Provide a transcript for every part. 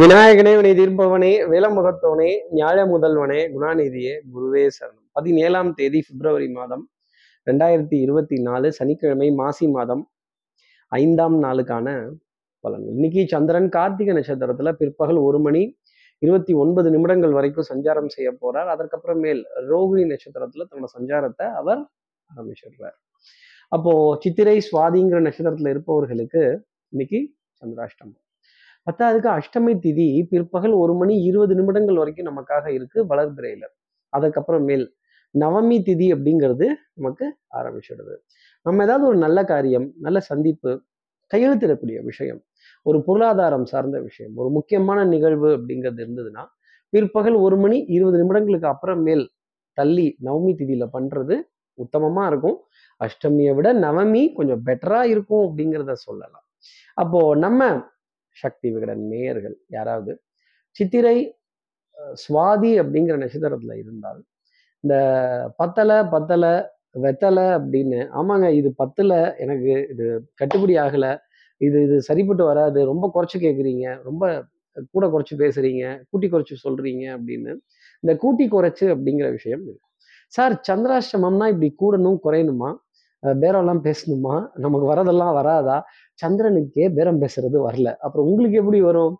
விநாயகனே வினை தீர்ப்பவனே வேலமுகத்தவனே ஞாழ முதல்வனே குணாநிதியே குருவே சரணம். 17ஆம் தேதி பிப்ரவரி மாதம் 2024 சனிக்கிழமை மாசி மாதம் 5ஆம் நாளுக்கான பலன்கள். இன்னைக்கு சந்திரன் கார்த்திகை நட்சத்திரத்துல பிற்பகல் 1:29 வரைக்கும் சஞ்சாரம் செய்ய போறார். அதற்கப்புறமேல் ரோகிணி நட்சத்திரத்துல தன்னோட சஞ்சாரத்தை அவர் ஆரம்பிச்சிடுறார். அப்போ சித்திரை சுவாதிங்கிற நட்சத்திரத்துல இருப்பவர்களுக்கு இன்னைக்கு சந்திராஷ்டமம். பத்தாவதுக்கு அஷ்டமி திதி பிற்பகல் 1:20 வரைக்கும் நமக்காக இருக்கு வளர்பிறையில. அதுக்கப்புறமேல் நவமி திதி அப்படிங்கிறது நமக்கு ஆரம்பிச்சிடுது. நம்ம ஏதாவது ஒரு நல்ல காரியம், நல்ல சந்திப்பு, கையெழுத்திடக்கூடிய விஷயம், ஒரு பொருளாதாரம் சார்ந்த விஷயம், ஒரு முக்கியமான நிகழ்வு அப்படிங்கிறது இருந்ததுன்னா பிற்பகல் 1:20 அப்புறமேல் தள்ளி நவமி திதியில பண்றது உத்தமமா இருக்கும். அஷ்டமியை விட நவமி கொஞ்சம் பெட்டரா இருக்கும் அப்படிங்கிறத சொல்லலாம். அப்போ நம்ம சக்தி விகட நேயர்கள் யாராவது சித்திரை சுவாதி அப்படிங்கிற நட்சத்திரத்துல இருந்தால் இந்த பத்தலை வெத்தலை அப்படின்னு, ஆமாங்க இது பத்துல எனக்கு இது கட்டுப்படி ஆகலை, இது சரிப்பட்டு வராது, ரொம்ப குறைச்சி கேட்குறீங்க, ரொம்ப கூட குறைச்சி பேசுறீங்க, கூட்டி குறைச்சி சொல்றீங்க அப்படின்னு இந்த கூட்டி குறைச்சு அப்படிங்கிற விஷயம் இருக்கும். சார், சந்திராஷ்டமம்னா இப்படி கூடணும் குறையணுமா, பேரம்லாம் பேசணுமா, நமக்கு வரதெல்லாம் வராதா? சந்திரனுக்கே பேரம் பேசுறது வரல, அப்புறம் உங்களுக்கு எப்படி வரும்?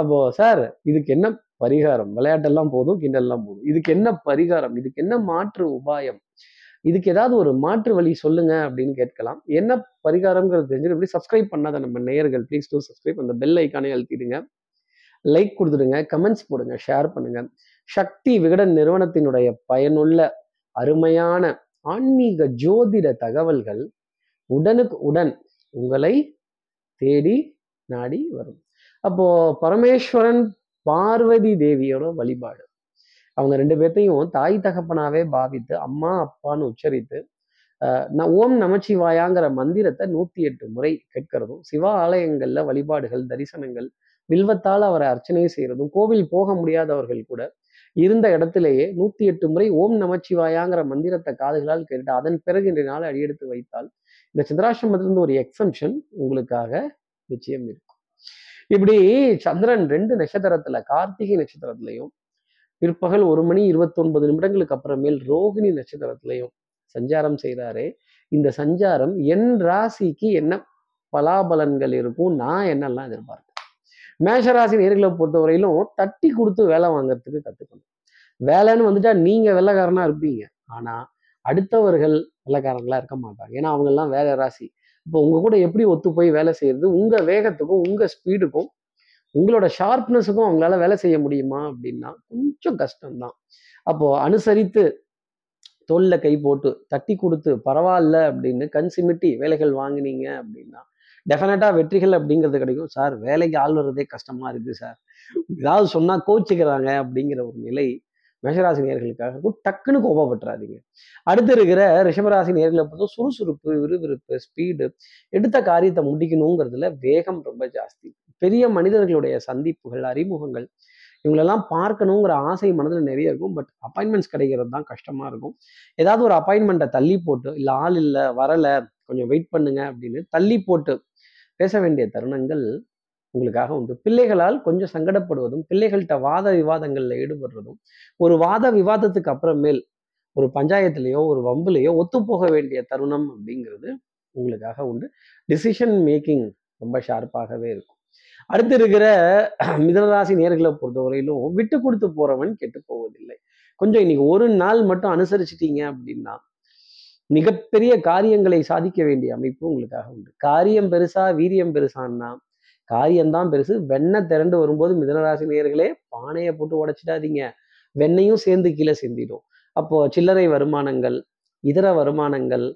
அப்போ சார் இதுக்கு என்ன பரிகாரம்? விளையாட்டெல்லாம் போதும், கிண்டல்லாம் போதும். இதுக்கு என்ன பரிகாரம்? இதுக்கு என்ன மாற்று உபாயம்? இதுக்கு ஏதாவது ஒரு மாற்று வழி சொல்லுங்க அப்படின்னு கேட்கலாம். என்ன பரிகாரம்ங்கிறது தெரிஞ்சுட்டு இப்படி சப்ஸ்கிரைப் பண்ணாத நம்ம நேயர்கள் ப்ளீஸ் டூ சப்ஸ்கிரைப், அந்த பெல் ஐக்கானே அழுத்திடுங்க, லைக் கொடுத்துடுங்க, கமெண்ட்ஸ் போடுங்க, ஷேர் பண்ணுங்க. சக்தி விகடன் நிறுவனத்தினுடைய பயனுள்ள அருமையான ஆன்மீக ஜோதிட தகவல்கள் உடனுக்கு உடன் உங்களை தேடி நாடி வரும். அப்போ பரமேஸ்வரன் பார்வதி தேவியோட வழிபாடு, அவங்க 2 பேர்த்தையும் தாய் தகப்பனாவே பாவித்து அம்மா அப்பான்னு உச்சரித்து ஓம் நமச்சிவாயாங்கிற மந்திரத்தை 108 முறை கேட்கிறதும், சிவ ஆலயங்கள்ல வழிபாடுகள், தரிசனங்கள், வில்வத்தால் அவரை அர்ச்சனை செய்யறதும், கோவில் போக முடியாதவர்கள் கூட இருந்த இடத்திலேயே 108 முறை ஓம் நமச்சிவாயாங்கிற மந்திரத்தை காதுகளால் கேட்டு அதன் பிறகு இன்றைய நாள் அடியெடுத்து வைத்தால் இந்த சந்திராஷ்டமத்திலிருந்து ஒரு எக்ஸம்ஷன் உங்களுக்காக நிச்சயம் இருக்கும். இப்படி சந்திரன் 2 நட்சத்திரத்துல கார்த்திகை நட்சத்திரத்திலையும் பிற்பகல் 1:29 அப்புறமேல் ரோகிணி நட்சத்திரத்திலையும் சஞ்சாரம் செய்கிறாரே, இந்த சஞ்சாரம் என் ராசிக்கு என்ன பலாபலன்கள் இருக்கும், நான் என்னெல்லாம் எதிர்பார்க்கிறேன்? மேஷராசி நேர்களை பொறுத்தவரையிலும் தட்டி கொடுத்து வேலை வாங்கிறதுக்கு கற்றுக்கணும். வேலைன்னு வந்துட்டா நீங்க வெள்ளைக்காரனா இருப்பீங்க, ஆனா அடுத்தவர்கள் வெள்ளைக்காரங்களா இருக்க மாட்டாங்க. ஏன்னா அவங்க எல்லாம் வேற ராசி. இப்போ உங்க கூட எப்படி ஒத்து போய் வேலை செய்யறது, உங்க வேகத்துக்கும் உங்க ஸ்பீடுக்கும் உங்களோட ஷார்ப்னஸுக்கும் அவங்களால வேலை செய்ய முடியுமா அப்படின்னா கொஞ்சம் கஷ்டம்தான். அப்போ அனுசரித்து தோல்ல கை போட்டு தட்டி கொடுத்து பரவாயில்ல அப்படின்னு கண் சிமிட்டி வேலைகள் வாங்கினீங்க அப்படின்னா டெஃபினட்டா வெற்றிகள் அப்படிங்கிறது கிடைக்கும். சார், வேலைக்கு ஆள் வர்றதே கஷ்டமா இருக்கு சார், ஏதாவது சொன்னா கோச்சுக்கிறாங்க அப்படிங்கிற ஒரு நிலை மேஷராசி நேயர்களுக்காக இருக்கும். டக்குன்னு கோபப்பட்டுறாதீங்க. அடுத்து இருக்கிற ரிஷபராசி நேயர்களை பொறுத்த சுறுசுறுப்பு, விறுவிறுப்பு, ஸ்பீடு, எடுத்த காரியத்தை முடிக்கணுங்கிறதுல வேகம் ரொம்ப ஜாஸ்தி. பெரிய மனிதர்களுடைய சந்திப்புகள், அறிமுகங்கள், இவங்களெல்லாம் பார்க்கணுங்கிற ஆசை மனதில் நிறைய இருக்கும். பட் அப்பாயின்மெண்ட்ஸ் கிடைக்கிறது தான் கஷ்டமாக இருக்கும். ஏதாவது ஒரு அப்பாயின்மெண்ட்டை தள்ளி போட்டு, இல்லை ஆள் இல்லை வரலை கொஞ்சம் வெயிட் பண்ணுங்க அப்படின்னு தள்ளி போட்டு பேச வேண்டிய தருணங்கள் உங்களுக்காக உண்டு. பிள்ளைகளால் கொஞ்சம் சங்கடப்படுவதும், பிள்ளைகள்கிட்ட வாத விவாதங்களில் ஈடுபடுறதும், ஒரு வாத விவாதத்துக்கு அப்புறமேல் ஒரு பஞ்சாயத்துலேயோ ஒரு வம்புலையோ ஒத்துப்போக வேண்டிய தருணம் அப்படிங்கிறது உங்களுக்காக உண்டு. டிசிஷன் மேக்கிங் ரொம்ப ஷார்ப்பாகவே இருக்கும். அடுத்து இருக்கிற மிதனராசி நேர்களை பொறுத்தவரையிலும் விட்டு கொடுத்து போறவன் கெட்டு போவதில்லை. கொஞ்சம் இன்னைக்கு ஒரு நாள் மட்டும் அனுசரிச்சிட்டீங்க அப்படின்னா மிகப்பெரிய காரியங்களை சாதிக்க வேண்டிய அமைப்பு உங்களுக்காக உண்டு. காரியம் பெருசா வீரியம் பெருசான்னா காரியம்தான் பெருசு. வெண்ணெய் திரண்டு வரும்போது மிதனராசி நேர்களே பானையை போட்டு உடைச்சிடாதீங்க, வெண்ணையும் சேர்ந்து கீழே சிந்திடும். அப்போ சில்லறை வருமானங்கள், இதர வருமானங்கள்,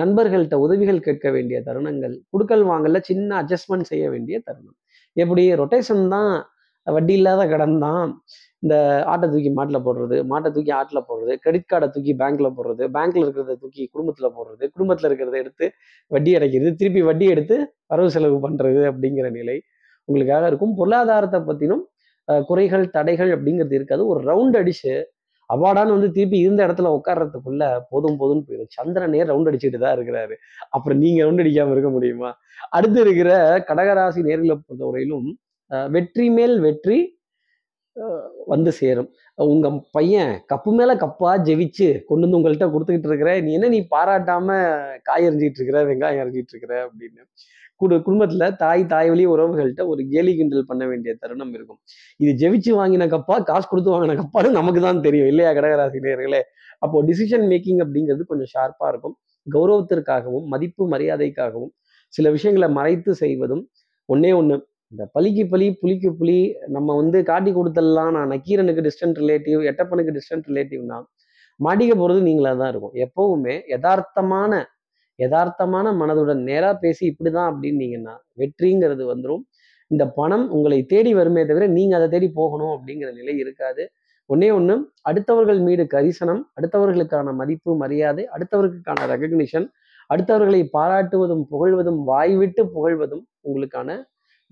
நண்பர்கள்ட்ட உதவிகள் கேட்க வேண்டிய தருணங்கள், குடுக்கல் வாங்கல சின்ன அட்ஜஸ்ட்மெண்ட் செய்ய வேண்டிய தருணம். எப்படி ரொட்டேஷன் தான், வட்டி இல்லாத கடன் தான், இந்த ஆட்டை தூக்கி மாட்டில் போடுறது, மாட்டை தூக்கி ஆட்டில் போடுறது, கிரெடிட் கார்டை தூக்கி பேங்க்ல போடுறது, பேங்க்ல இருக்கிறத தூக்கி குடும்பத்தில் போடுறது, குடும்பத்தில் இருக்கிறத எடுத்து வட்டி அடைக்கிறது, திருப்பி வட்டி எடுத்து வரவு செலவு பண்றது அப்படிங்கிற நிலை உங்களுக்காக இருக்கும். பொருளாதாரத்தை பற்றினும் குறைகள் தடைகள் அப்படிங்கிறது இருக்காது. ஒரு ரவுண்ட் அடிச்சு அவாடான்னு வந்து திருப்பி இருந்த இடத்துல உட்கார்றதுக்குள்ள போதும் போதும்னு போயிடும். சந்திரனே ரவுண்ட் அடிச்சுட்டு தான் இருக்கிறாரு, அப்புறம் நீங்க ரவுண்ட் அடிக்காம இருக்க முடியுமா? அடுத்து இருக்கிற கடகராசி நேர்களை பொறுத்தவரையிலும் வெற்றி மேல் வெற்றி வந்து சேரும். உங்க பையன் கப்பு மேல கப்பா ஜெயிச்சு கொண்டு வந்து உங்கள்கிட்ட கொடுத்துக்கிட்டு இருக்கிற, நீ என்ன நீ பாராட்டாம காய் எறிஞ்சிட்டு இருக்கிற, வெங்காயம் எறிஞ்சிட்டு இருக்கிற அப்படின்னு குடும்பத்துல தாய் வழி உறவுகள்கிட்ட ஒரு கேலி கிண்டல் பண்ண வேண்டிய தருணம் இருக்கும். இது ஜெயிச்சு வாங்கின கப்பா காசு கொடுத்து வாங்கின கப்பான்னு நமக்கு தான் தெரியும் இல்லையா கடகராசினியர்களே? அப்போ டிசிஷன் மேக்கிங் அப்படிங்கிறது கொஞ்சம் ஷார்ப்பா இருக்கும். கௌரவத்திற்காகவும் மதிப்பு மரியாதைக்காகவும் சில விஷயங்களை மறைத்து செய்வதும். ஒன்னே ஒண்ணு, இந்த பலிக்கு பலி புளிக்கு புளி நம்ம காட்டி கொடுத்தலாம். நான் நக்கீரனுக்கு டிஸ்டன்ட் ரிலேட்டிவ், எட்டப்பனுக்கு டிஸ்டன்ட் ரிலேட்டிவ்னா மாட்டிக்க போகிறது நீங்களாக தான் இருக்கும். எப்போவுமே யதார்த்தமான மனதுடன் நேராக பேசி இப்படி தான் அப்படின்னீங்கன்னா வெற்றிங்கிறது வந்துடும். இந்த பணம் உங்களை தேடி வருமே தவிர நீங்கள் அதை தேடி போகணும் அப்படிங்கிற நிலை இருக்காது. ஒன்னே ஒன்று, அடுத்தவர்கள் மீது கரிசனம், அடுத்தவர்களுக்கான மதிப்பு மரியாதை, அடுத்தவர்களுக்கான ரெகக்னிஷன், அடுத்தவர்களை பாராட்டுவதும் புகழ்வதும் வாய்விட்டு புகழ்வதும் உங்களுக்கான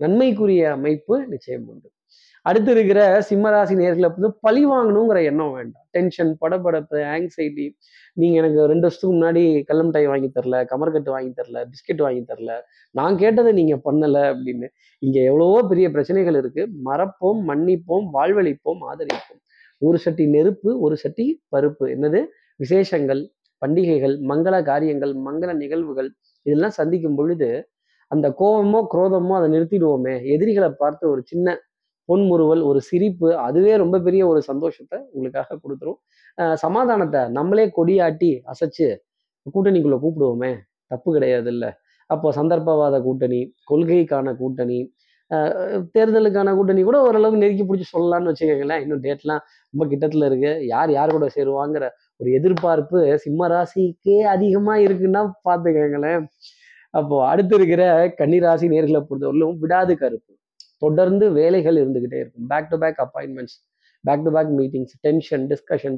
நன்மைக்குரிய அமைப்பு நிச்சயம் உண்டு. அடுத்து இருக்கிற சிம்மராசி நேர்களை பழி வாங்கணுங்கிற எண்ணம் வேண்டாம். டென்ஷன், படபடப்பு, ஆங்ஸைட்டி, நீங்க எனக்கு 2 வருஷத்துக்கு முன்னாடி கல்லமிட்டாய் வாங்கி தரல, கமர்கட்டு வாங்கி தரல, பிஸ்கெட் வாங்கி தரல, நான் கேட்டதை நீங்க பண்ணல அப்படின்னு இங்க எவ்வளவோ பெரிய பிரச்சனைகள் இருக்கு. மறப்போம், மன்னிப்போம், வாழ்வளிப்போம், ஆதரிப்போம். 1 சட்டி நெருப்பு 1 சட்டி பருப்பு. என்னது விசேஷங்கள், பண்டிகைகள், மங்கள காரியங்கள், மங்கள நிகழ்வுகள் இதெல்லாம் சந்திக்கும் பொழுது அந்த கோபமோ குரோதமோ அதை நிறுத்திடுவோமே. எதிரிகளை பார்த்து ஒரு சின்ன பொன்முறுவல், ஒரு சிரிப்பு, அதுவே ரொம்ப பெரிய ஒரு சந்தோஷத்தை உங்களுக்காக கொடுத்துரும். சமாதானத்தை நம்மளே கொடியாட்டி அசைச்சு கூட்டணிக்குள்ள கூப்பிடுவோமே, தப்பு கிடையாது இல்லை? அப்போ சந்தர்ப்பவாத கூட்டணி, கொள்கைக்கான கூட்டணி, தேர்தலுக்கான கூட்டணி கூட ஓரளவு நெருக்கி பிடிச்சி சொல்லலாம்னு வச்சுக்கோங்களேன். இன்னும் டேட்லாம் ரொம்ப கிட்டத்தில் இருக்கு. யார் கூட சேருவாங்கிற ஒரு எதிர்பார்ப்பு சிம்ம ராசிக்கே அதிகமா இருக்குன்னா பார்த்துக்கங்களேன். அப்போ அடுத்து இருக்கிற கன்னிராசி நேர்களை பொறுத்தவரையிலும் விடாது கருப்பு, தொடர்ந்து வேலைகள் இருந்துகிட்டே இருக்கும். Back to back appointments, back to back meetings, tension, discussion,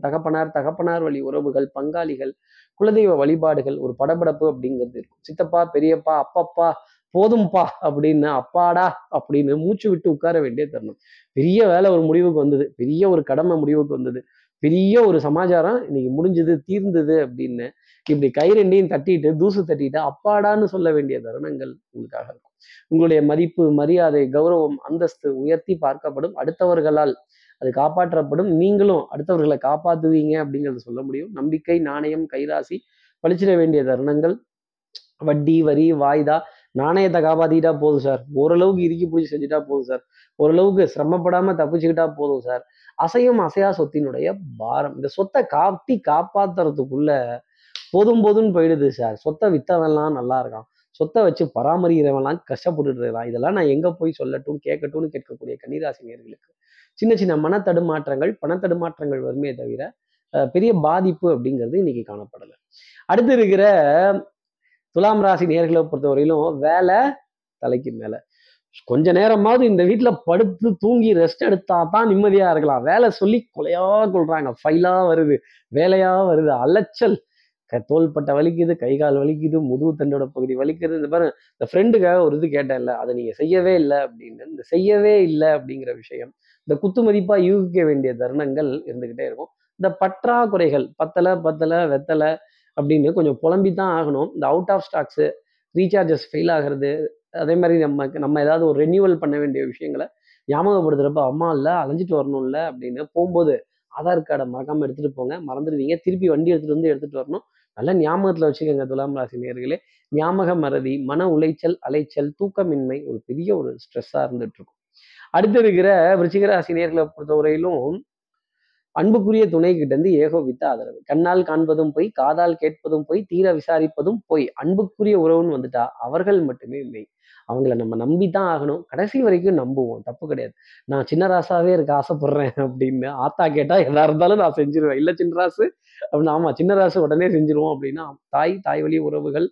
தகப்பனார் வழி உறவுகள், பங்காளிகள், குலதெய்வ வழிபாடுகள், ஒரு படபடப்பு அப்படிங்கிறது இருக்கும். சித்தப்பா, பெரியப்பா, அப்பப்பா, போதும்பா அப்படின்னு, அப்பாடா அப்படின்னு மூச்சு விட்டு உட்கார வேண்டிய தருணம். பெரிய வேலை ஒரு முடிவுக்கு வந்தது, பெரிய ஒரு கடமை முடிவுக்கு வந்தது, பெரிய ஒரு சமாச்சாரம் இன்னைக்கு முடிஞ்சது, தீர்ந்தது அப்படின்னு இப்படி கை ரெண்டையும் தட்டிட்டு தூசு தட்டிட்டு அப்பாடான்னு சொல்ல வேண்டிய தருணங்கள் உங்களுக்காக இருக்கும். உங்களுடைய மதிப்பு மரியாதை கௌரவம் அந்தஸ்து உயர்த்தி பார்க்கப்படும். அடுத்தவர்களால் அது காப்பாற்றப்படும். நீங்களும் அடுத்தவர்களை காப்பாற்றுவீங்க அப்படிங்கிறது சொல்ல முடியும். நம்பிக்கை, நாணயம், கைராசி பழிச்சிட வேண்டிய தருணங்கள். வட்டி, வரி, வாய்தா, நாணயத்தை காப்பாத்திக்கிட்டா போதும் சார், ஓரளவுக்கு இறுக்கி பிடிச்சி செஞ்சுட்டா போதும் சார், ஓரளவுக்கு சிரமப்படாம தப்பிச்சுக்கிட்டா போதும் சார். அசையும் அசையா சொத்தினுடைய பாரம், இந்த சொத்தை காட்டி காப்பாத்துறதுக்குள்ள போதும் போதும்னு போயிடுது சார். சொத்தை வித்தவெல்லாம் நல்லா இருக்கான், சொத்தை வச்சு பராமரிக்கிறவெல்லாம் கஷ்டப்பட்டுட்டு இருக்கான், இதெல்லாம் நான் எங்க போய் சொல்லட்டும் கேட்கட்டும்னு கேட்கக்கூடிய கன்னிராசி நேயர்களுக்கு சின்ன சின்ன மனத்தடுமாற்றங்கள், பணத்தடுமாற்றங்கள் வருமே தவிர பெரிய பாதிப்பு அப்படிங்கிறது இன்னைக்கு காணப்படலை. அடுத்து இருக்கிற துலாம் ராசி நேயர்களை பொறுத்தவரையிலும் வேலை தலைக்கு மேல. கொஞ்ச நேரமாவது இந்த வீட்டுல படுத்து தூங்கி ரெஸ்ட் எடுத்தா தான் நிம்மதியா இருக்கலாம். வேலை சொல்லி கொலையா கொள்றாங்க, ஃபைலா வருது, வேலையா வருது, அலைச்சல், தோள்பட்டை வலிக்குது, கைகால் வலிக்குது, முதுகு தண்டோட பகுதி வலிக்குது. இந்த பாருங்க, இந்த ஃப்ரெண்டுக்காக ஒரு இது கேட்டேன் இல்லை, அதை நீங்க செய்யவே இல்லை அப்படின்னு, இந்த செய்யவே இல்லை அப்படிங்கிற விஷயம், இந்த குத்து மதிப்பா யூகிக்க வேண்டிய தருணங்கள் இருந்துகிட்டே இருக்கும். இந்த பற்றாக்குறைகள், பத்தலை வெத்தலை அப்படின்னு கொஞ்சம் புலம்பி தான் ஆகணும். இந்த out of stocks, recharges fail ஆகிறது, அதே மாதிரி நம்ம ஏதாவது ஒரு ரெனியூவல் பண்ண வேண்டிய விஷயங்களை ஞாபகப்படுத்துறப்ப அம்மா இல்லை அலைஞ்சிட்டு வரணும் இல்லை அப்படின்னு போகும்போது ஆதார் கார்டை மறக்காம எடுத்துட்டு போங்க, மறந்துடுவீங்க, திருப்பி வண்டி எடுத்துட்டு வரணும். நல்ல ஞாபகத்துல வச்சுக்கோங்க துலாம் ராசி நேயர்களே. ஞாபக மறதி, மன உளைச்சல், அலைச்சல், தூக்கமின்மை ஒரு பெரிய ஒரு ஸ்ட்ரெஸ்ஸா இருந்துட்டு இருக்கும். அடுத்து இருக்கிற விருச்சிக ராசி நேயர்களை பொறுத்தவரையிலும் அன்புக்குரிய துணை கிட்ட இருந்து ஏகோபித்த ஆதரவு. கண்ணால் காண்பதும் போய், காதால் கேட்பதும் போய், தீர விசாரிப்பதும் போய், அன்புக்குரிய உறவுன்னு வந்துட்டா அவர்கள் மட்டுமே மெய். அவங்கள நம்ம நம்பி தான் ஆகணும், கடைசி வரைக்கும் நம்புவோம், தப்பு கிடையாது. நான் சின்ன ராசாவே இருக்க ஆசைப்படுறேன் அப்படின்னு ஆத்தா கேட்டா எதா இருந்தாலும் நான் செஞ்சிருவேன், இல்லை சின்ன ராசு அப்படின்னா ஆமா சின்ன ராசு உடனே செஞ்சிருவோம் அப்படின்னா. தாய் வழி உறவுகள்,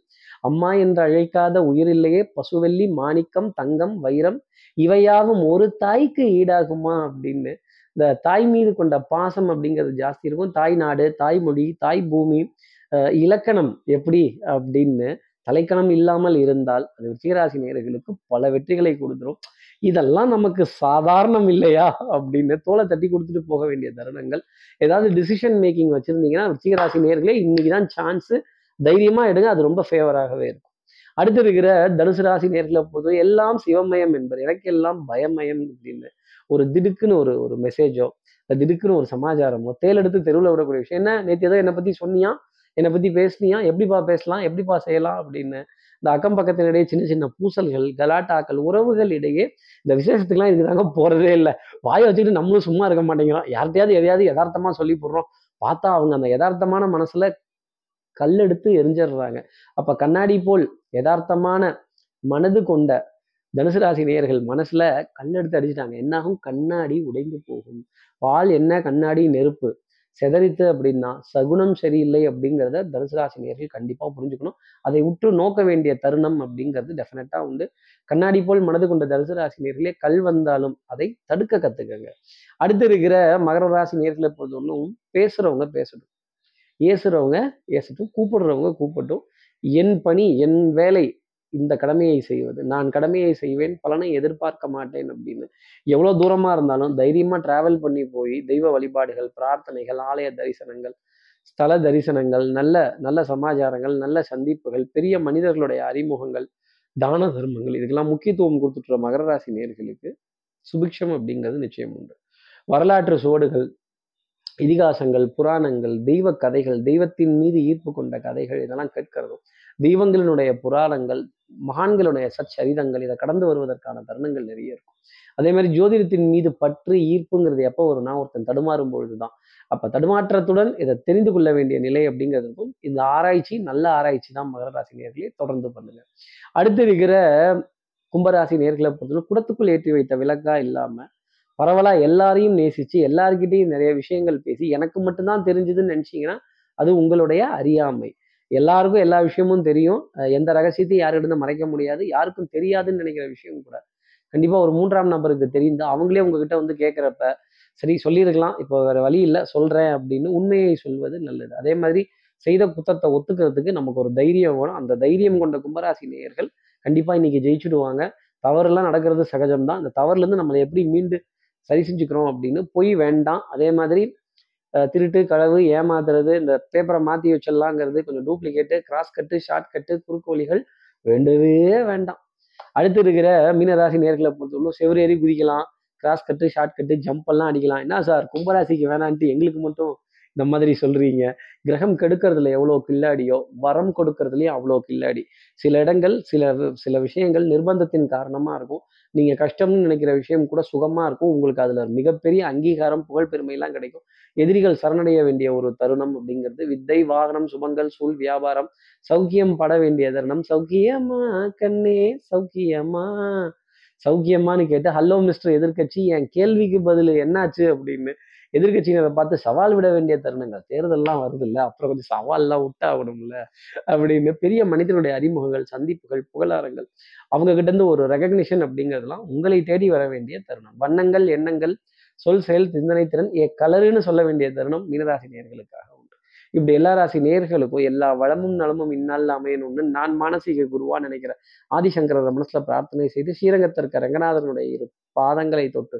அம்மா என்று அழைக்காத உயிரில்லையே பசுவெள்ளி, மாணிக்கம், தங்கம், வைரம் இவையாவும் ஒரு தாய்க்கு ஈடாகுமா அப்படின்னு இந்த தாய் மீது கொண்ட பாசம் அப்படிங்கிறது ஜாஸ்தி இருக்கும். தாய் நாடு, தாய்மொழி, தாய் பூமி, இலக்கணம் எப்படி அப்படின்னு தலைக்கணம் இல்லாமல் இருந்தால் அது விருச்சிகராசி நேயர்களுக்கு பல வெற்றிகளை கொடுத்துரும். இதெல்லாம் நமக்கு சாதாரணம் இல்லையா அப்படின்னு தோலை தட்டி கொடுத்துட்டு போக வேண்டிய தருணங்கள். ஏதாவது டிசிஷன் மேக்கிங் வச்சிருந்தீங்கன்னா விருச்சிகராசி நேயர்களே இன்னைக்குதான் சான்ஸு, தைரியமா எடுங்க, அது ரொம்ப ஃபேவராகவே இருக்கும். அடுத்து இருக்கிற தனுசு ராசி நேர்களை பொறுத்தவரை எல்லாம் சிவமயம் என்பது எனக்கு எல்லாம் பயமயம் அப்படின்னு ஒரு திடுக்குன்னு ஒரு மெசேஜோ திடுக்குன்னு ஒரு சமாச்சாரமோ தேலெடுத்து தெருவில் விடக்கூடிய விஷயம். என்ன நேற்று ஏதோ என்னை பற்றி சொன்னியா, என்னை பற்றி பேசினியா, எப்படிப்பா பேசலாம், எப்படிப்பா செய்யலாம் அப்படின்னு இந்த அக்கம் பக்கத்தினிடையே சின்ன சின்ன பூசல்கள், கலாட்டாக்கள், உறவுகள் இடையே இந்த விசேஷத்துக்குலாம் இதுக்கு தாங்க போகிறதே இல்லை. வாயை வச்சுக்கிட்டு நம்மளும் சும்மா இருக்க மாட்டேங்கிறோம். யார்கிட்டையாவது எதையாவது யதார்த்தமாக சொல்லி போடுறோம், பார்த்தா அவங்க அந்த யதார்த்தமான மனசுல கல்லெடுத்து எரிஞ்சிடுறாங்க. அப்போ கண்ணாடி போல் யதார்த்தமான மனது கொண்ட தனுசு ராசி நேயர்கள் மனசுல கல்லெடுத்து அடிச்சுட்டாங்க. என்னாகும்? கண்ணாடி உடைந்து போகும். பால் என்ன கண்ணாடி நெருப்பு செதறித்து அப்படின்னா சகுனம் சரியில்லை அப்படிங்கிறத தனுசு ராசி நேயர்கள் கண்டிப்பாக புரிஞ்சுக்கணும். அதை உற்று நோக்க வேண்டிய தருணம் அப்படிங்கிறது டெஃபினட்டா உண்டு. கண்ணாடி போல் மனது கொண்ட தனுசு ராசி நேயர்களே, கல் வந்தாலும் அதை தடுக்க கத்துக்கங்க. அடுத்து இருக்கிற மகர ராசி நேயர்களை பொறுத்தவரைக்கும் பேசுறவங்க பேசணும், ஏசுறவங்க ஏசட்டும், கூப்பிடுறவங்க கூப்பிட்டும். என் பணி என் வேலை, இந்த கடமையை செய்வது, நான் கடமையை செய்வேன், பலனை எதிர்பார்க்க மாட்டேன் அப்படின்னு எவ்வளோ தூரமாக இருந்தாலும் தைரியமாக டிராவல் பண்ணி போய் தெய்வ வழிபாடுகள், பிரார்த்தனைகள், ஆலய தரிசனங்கள், ஸ்தல தரிசனங்கள், நல்ல நல்ல சமாச்சாரங்கள், நல்ல சந்திப்புகள், பெரிய மனிதர்களுடைய அறிமுகங்கள், தான தர்மங்கள், இதுக்கெல்லாம் முக்கியத்துவம் கொடுத்துட்டுற மகர ராசி நேயர்களுக்கு சுபிக்ஷம் அப்படிங்கிறது நிச்சயம் உண்டு. வரலாற்று சுவடுகள், இதிகாசங்கள், புராணங்கள், தெய்வ கதைகள், தெய்வத்தின் மீது ஈர்ப்பு கொண்ட கதைகள், இதெல்லாம் கேட்கிறதும் தெய்வங்களினுடைய புராணங்கள், மகான்களுடைய சச்சரிதங்கள், இதை கடந்து வருவதற்கான தருணங்கள் நிறைய இருக்கும். அதே மாதிரி ஜோதிடத்தின் மீது பற்று ஈர்ப்புங்கிறது எப்போ வரும்னா ஒருத்தன் தடுமாறும் பொழுதுதான். அப்போ தடுமாற்றத்துடன் இதை தெரிந்து கொள்ள வேண்டிய நிலை அப்படிங்கிறதுக்கும் இந்த ஆராய்ச்சி நல்ல ஆராய்ச்சி தான் மகர ராசி நேயர்களே, தொடர்ந்து பண்ணுங்க. அடுத்து இருக்கிற கும்பராசி நேயர்களை பொறுத்தவரை குடத்துக்குள் ஏற்றி வைத்த விளக்கா இல்லாம பரவலா எல்லாரையும் நேசிச்சு எல்லாருக்கிட்டையும் நிறைய விஷயங்கள் பேசி எனக்கு மட்டும்தான் தெரிஞ்சதுன்னு நினைச்சீங்கன்னா அது உங்களுடைய அறியாமை. எல்லாருக்கும் எல்லா விஷயமும் தெரியும், எந்த ரகசியத்தையும் யாருக்கிட்ட மறைக்க முடியாது, யாருக்கும் தெரியாதுன்னு நினைக்கிற விஷயம் கூட கண்டிப்பா ஒரு மூன்றாம் நபருக்கு தெரிந்தா அவங்களே உங்ககிட்ட வந்து கேட்குறப்ப சரி சொல்லியிருக்கலாம், இப்போ வேற வழி இல்லை சொல்றேன் அப்படின்னு உண்மையை சொல்வது நல்லது. அதே மாதிரி செய்த குத்தத்தை ஒத்துக்கிறதுக்கு நமக்கு ஒரு தைரியம் வேணும். அந்த தைரியம் கொண்ட கும்பராசி நேயர்கள் கண்டிப்பா இன்னைக்கு ஜெயிச்சுடுவாங்க. தவறுலாம் நடக்கிறது சகஜம்தான். அந்த தவறுலேருந்து நம்மளை எப்படி மீண்டு சரி செஞ்சுக்கிறோம் அப்படின்னு போய் வேண்டாம். அதே மாதிரி திருட்டு, களவு, ஏமாத்துறது, இந்த பேப்பரை மாற்றி வச்சிடலாங்கிறது, கொஞ்சம் duplicate, cross cut, short cut, குறுக்கோலிகள் வேண்டவே வேண்டாம். அடுத்து இருக்கிற மீனராசி நேர்களை பொறுத்தவரைக்கும் செவ்வரேறி குதிக்கலாம், cross cut, short cut, jump எல்லாம் அடிக்கலாம். என்ன சார் கும்பராசிக்கு வேணான்ட்டு எங்களுக்கு மட்டும் இந்த மாதிரி சொல்றீங்க? கிரகம் கெடுக்கிறதுல எவ்வளோ கில்லாடியோ வரம் கொடுக்கறதுலையும் அவ்வளோ கில்லாடி. சில இடங்கள் சில விஷயங்கள் நிர்பந்தத்தின் காரணமாக இருக்கும். நீங்கள் கஷ்டம்னு நினைக்கிற விஷயம் கூட சுகமாக இருக்கும். உங்களுக்கு அதில் மிகப்பெரிய அங்கீகாரம், புகழ், பெருமையெல்லாம் கிடைக்கும். எதிரிகள் சரணடைய வேண்டிய ஒரு தருணம் அப்படிங்கிறது. வித்தை, வாகனம், சுபங்கள், சூழ், வியாபாரம், சௌக்கியம் பட வேண்டிய தருணம். சௌக்கியமா கண்ணே சௌக்கியமா சௌக்கியமானு கேட்டு ஹலோ மிஸ்டர் எதிர்கட்சி என் கேள்விக்கு பதில் என்னாச்சு அப்படின்னு எதிர்கட்சியினரை பார்த்து சவால் விட வேண்டிய தருணங்கள். தேர்தல்லாம் வருது இல்லை, அப்புறம் கொஞ்சம் சவால்லாம் விட்டாகணும்ல அப்படின்னு பெரிய மனிதனுடைய அறிமுகங்கள், சந்திப்புகள், புகழாரங்கள், அவங்க கிட்ட இருந்து ஒரு ரெகக்னிஷன் அப்படிங்கிறதுலாம் உங்களை தேடி வர வேண்டிய தருணம். வண்ணங்கள், எண்ணங்கள், சொல், செயல், சிந்தனை திறன், கலருன்னு சொல்ல வேண்டிய தருணம் மீனராசி நேயர்களுக்காக உண்டு. இப்படி எல்லா ராசி நேயர்களுக்கும் எல்லா வளமும் நலமும் இந்நாளில் அமையணும்னு நான் மானசீக குருவா நினைக்கிற ஆதிசங்கரர் மனசுல பிரார்த்தனை செய்து ஸ்ரீரங்கத்திற்கு ரங்கநாதனுடைய இரு பாதங்களை தொட்டு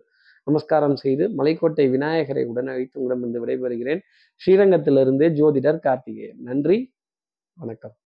நமஸ்காரம் செய்து மலைக்கோட்டை விநாயகரை உடனே வைத்து உங்களிடமிருந்து விடைபெறுகிறேன். ஸ்ரீரங்கத்திலிருந்து ஜோதிடர் கார்த்திகேயன். நன்றி, வணக்கம்.